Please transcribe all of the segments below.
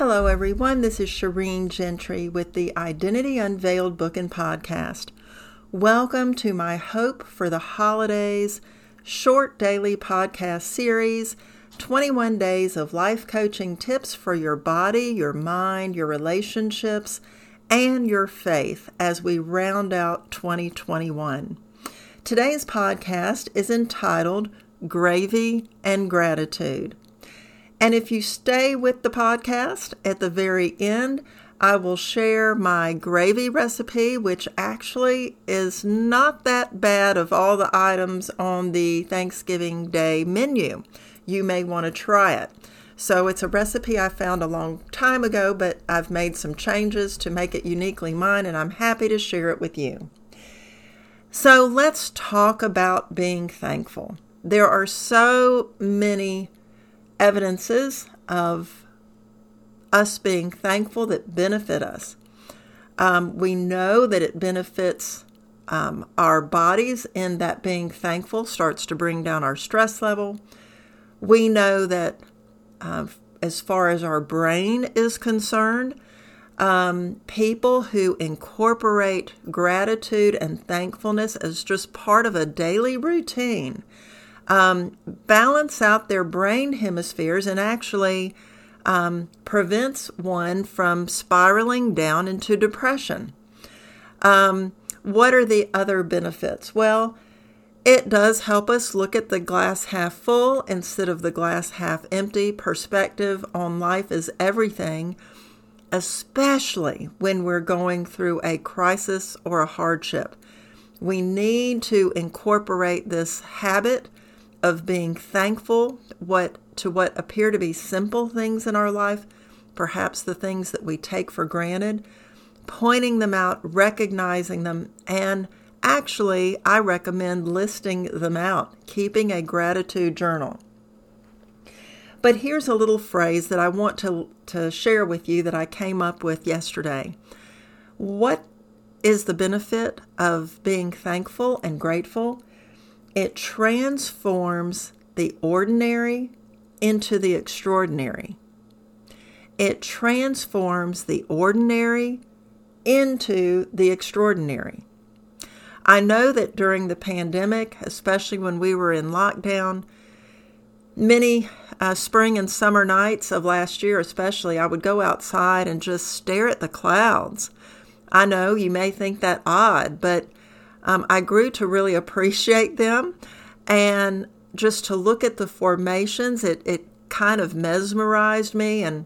Hello everyone, this is Shireen Gentry with the Identity Unveiled book and podcast. Welcome to my Hope for the Holidays short daily podcast series, 21 days of life coaching tips for your body, your mind, your relationships, and your faith as we round out 2021. Today's podcast is entitled Gravy and Gratitude. And if you stay with the podcast, at the very end, I will share my gravy recipe, which actually is not that bad of all the items on the Thanksgiving Day menu. You may want to try it. So it's a recipe I found a long time ago, but I've made some changes to make it uniquely mine, and I'm happy to share it with you. So let's talk about being thankful. There are so many evidences of us being thankful that benefit us. We know that it benefits our bodies in that being thankful starts to bring down our stress level. We know that as far as our brain is concerned, people who incorporate gratitude and thankfulness as just part of a daily routine balance out their brain hemispheres and actually prevents one from spiraling down into depression. What are the other benefits? Well, it does help us look at the glass half full instead of the glass half empty. Perspective on life is everything, especially when we're going through a crisis or a hardship. We need to incorporate this habit of being thankful to what appear to be simple things in our life, perhaps the things that we take for granted, pointing them out, recognizing them, and actually, I recommend listing them out, keeping a gratitude journal. But here's a little phrase that I want to share with you that I came up with yesterday. What is the benefit of being thankful and grateful? It transforms the ordinary into the extraordinary. It transforms the ordinary into the extraordinary. I know that during the pandemic, especially when we were in lockdown, many spring and summer nights of last year especially, I would go outside and just stare at the clouds. I know you may think that odd, but I grew to really appreciate them, and just to look at the formations, it kind of mesmerized me, and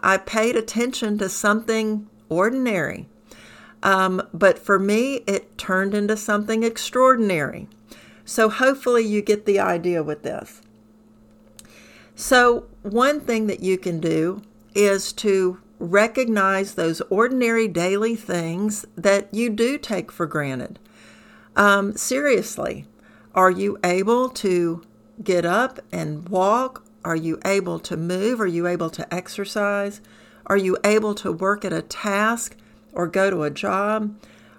I paid attention to something ordinary. But for me, it turned into something extraordinary. So hopefully you get the idea with this. So one thing that you can do is to recognize those ordinary daily things that you do take for granted. Seriously, are you able to get up and walk? Are you able to move? Are you able to exercise? Are you able to work at a task or go to a job?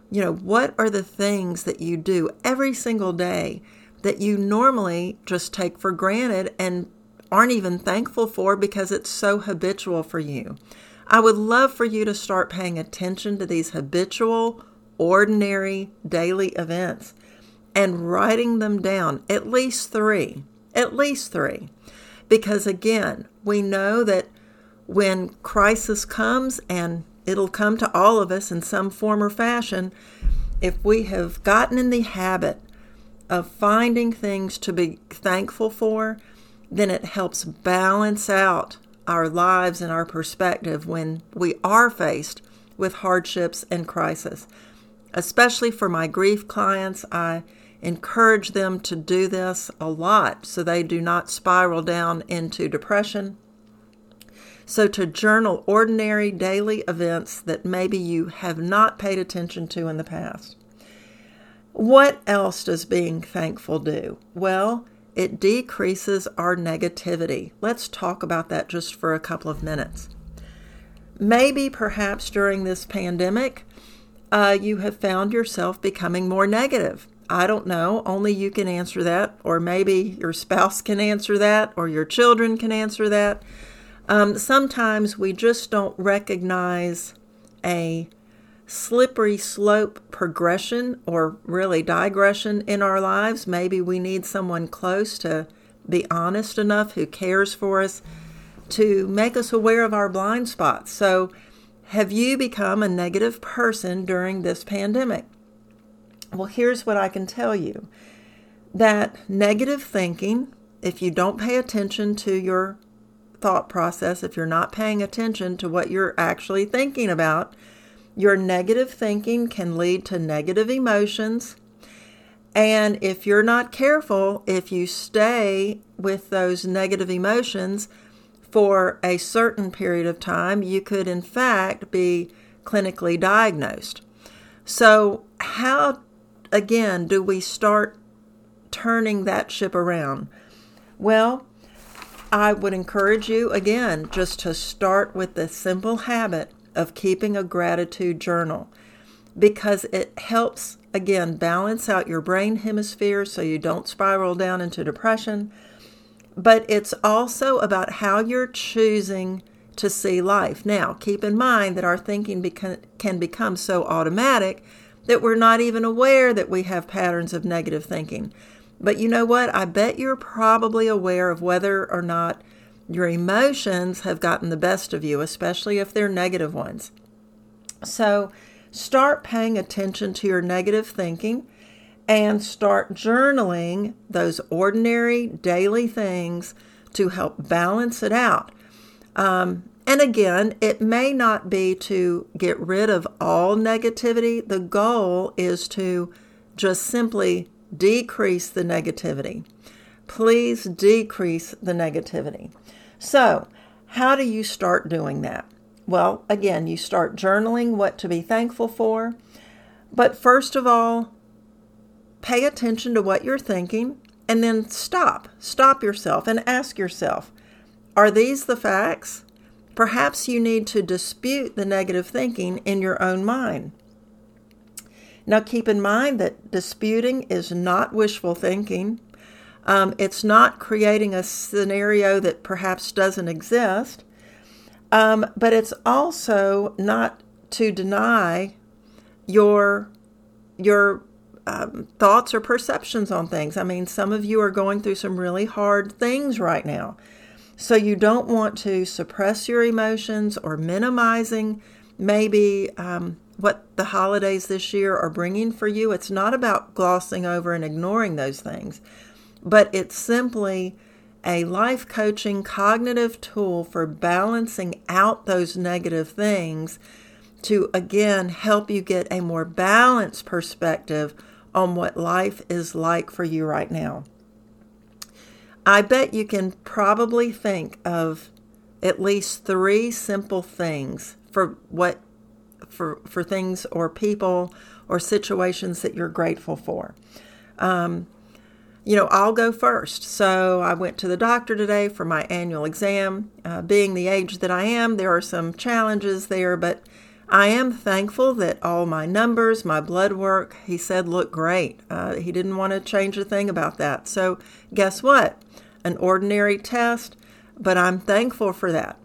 You know, what are the things that you do every single day that you normally just take for granted and aren't even thankful for because it's so habitual for you? I would love for you to start paying attention to these habitual, ordinary daily events and writing them down, at least three. Because again, we know that when crisis comes, and it'll come to all of us in some form or fashion, if we have gotten in the habit of finding things to be thankful for, then it helps balance out our lives and our perspective when we are faced with hardships and crisis. Especially for my grief clients, I encourage them to do this a lot so they do not spiral down into depression. So to journal ordinary daily events that maybe you have not paid attention to in the past. What else does being thankful do? Well, it decreases our negativity. Let's talk about that just for a couple of minutes. Maybe perhaps during this pandemic, you have found yourself becoming more negative. I don't know, only you can answer that, or maybe your spouse can answer that, or your children can answer that. Sometimes we just don't recognize a slippery slope progression or really digression in our lives. Maybe we need someone close to be honest enough who cares for us to make us aware of our blind spots. So have you become a negative person during this pandemic? Well, here's what I can tell you. That negative thinking, if you don't pay attention to your thought process, if you're not paying attention to what you're actually thinking about, your negative thinking can lead to negative emotions. And if you're not careful, if you stay with those negative emotions for a certain period of time, you could in fact be clinically diagnosed. So how, again, do we start turning that ship around? Well, I would encourage you, again, just to start with the simple habit of keeping a gratitude journal, because it helps, again, balance out your brain hemisphere so you don't spiral down into depression. But it's also about how you're choosing to see life. Now, keep in mind that our thinking can become so automatic that we're not even aware that we have patterns of negative thinking. But you know what? I bet you're probably aware of whether or not your emotions have gotten the best of you, especially if they're negative ones. So start paying attention to your negative thinking and start journaling those ordinary daily things to help balance it out. And again, it may not be to get rid of all negativity. The goal is to just simply decrease the negativity. Please decrease the negativity. So, how do you start doing that? Well, again, you start journaling what to be thankful for. But first of all, pay attention to what you're thinking and then stop. Stop yourself and ask yourself, are these the facts? Perhaps you need to dispute the negative thinking in your own mind. Now, keep in mind that disputing is not wishful thinking. It's not creating a scenario that perhaps doesn't exist, but it's also not to deny your thoughts or perceptions on things. I mean, some of you are going through some really hard things right now, so you don't want to suppress your emotions or minimizing maybe what the holidays this year are bringing for you. It's not about glossing over and ignoring those things. But it's simply a life coaching cognitive tool for balancing out those negative things to, again, help you get a more balanced perspective on what life is like for you right now. I bet you can probably think of at least 3 simple things for things or people or situations that you're grateful for. I'll go first. So I went to the doctor today for my annual exam. Being the age that I am, there are some challenges there, but I am thankful that all my numbers, my blood work, he said, look great. He didn't want to change a thing about that. So guess what? An ordinary test, but I'm thankful for that.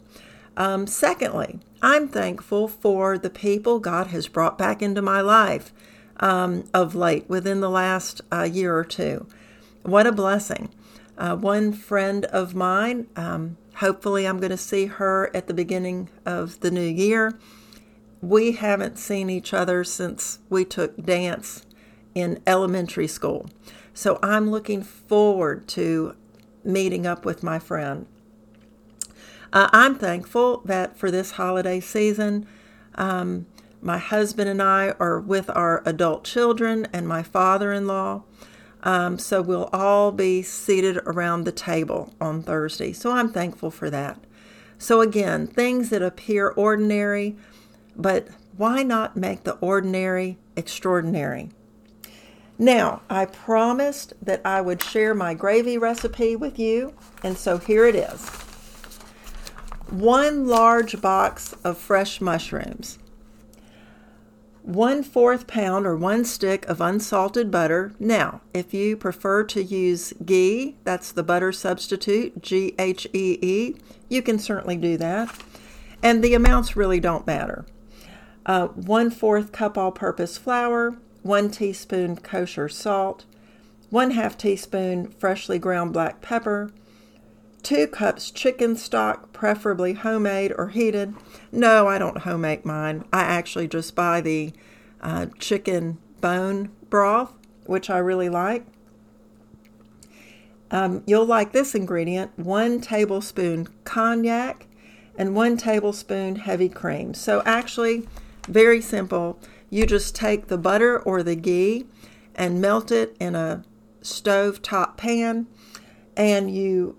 Secondly, I'm thankful for the people God has brought back into my life of late, within the last year or two. What a blessing. One friend of mine, hopefully I'm going to see her at the beginning of the new year. We haven't seen each other since we took dance in elementary school. So I'm looking forward to meeting up with my friend. I'm thankful that for this holiday season, my husband and I are with our adult children and my father-in-law. So we'll all be seated around the table on Thursday. So I'm thankful for that. So again, things that appear ordinary, but why not make the ordinary extraordinary? Now, I promised that I would share my gravy recipe with you, and so here it is. 1 large box of fresh mushrooms, 1/4 pound or 1 stick of unsalted butter. Now, if you prefer to use ghee, that's the butter substitute, GHEE, you can certainly do that. And the amounts really don't matter. 1/4 cup all-purpose flour, 1 teaspoon kosher salt, 1/2 teaspoon freshly ground black pepper, 2 cups chicken stock, preferably homemade or heated. No, I don't homemade mine. I actually just buy the chicken bone broth, which I really like. You'll like this ingredient, 1 tablespoon cognac and 1 tablespoon heavy cream. So actually, very simple. You just take the butter or the ghee and melt it in a stove top pan, and you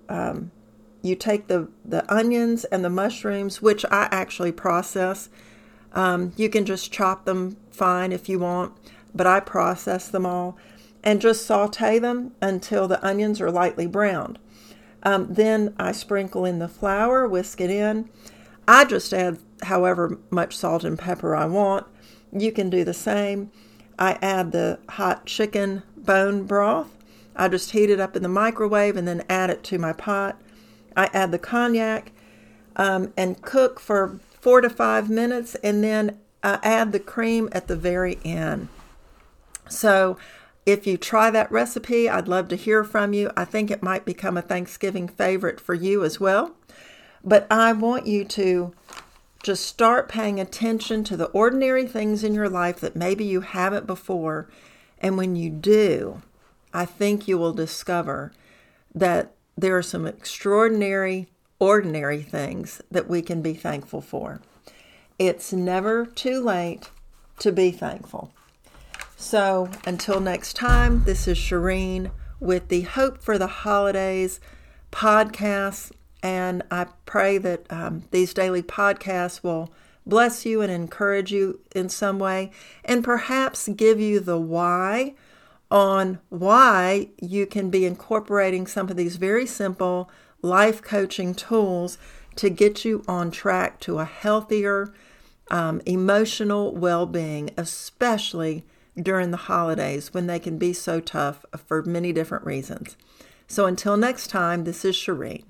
take the onions and the mushrooms, which I actually process. You can just chop them fine if you want, but I process them all, and just saute them until the onions are lightly browned. Then I sprinkle in the flour, whisk it in. I just add however much salt and pepper I want. You can do the same. I add the hot chicken bone broth. I just heat it up in the microwave and then add it to my pot. I add the cognac and cook for 4 to 5 minutes, and then add the cream at the very end. So if you try that recipe, I'd love to hear from you. I think it might become a Thanksgiving favorite for you as well. But I want you to just start paying attention to the ordinary things in your life that maybe you haven't before. And when you do, I think you will discover that there are some extraordinary, ordinary things that we can be thankful for. It's never too late to be thankful. So until next time, this is Shireen with the Hope for the Holidays podcast. And I pray that these daily podcasts will bless you and encourage you in some way, and perhaps give you the why on why you can be incorporating some of these very simple life coaching tools to get you on track to a healthier emotional well-being, especially during the holidays when they can be so tough for many different reasons. So until next time, this is Shireen.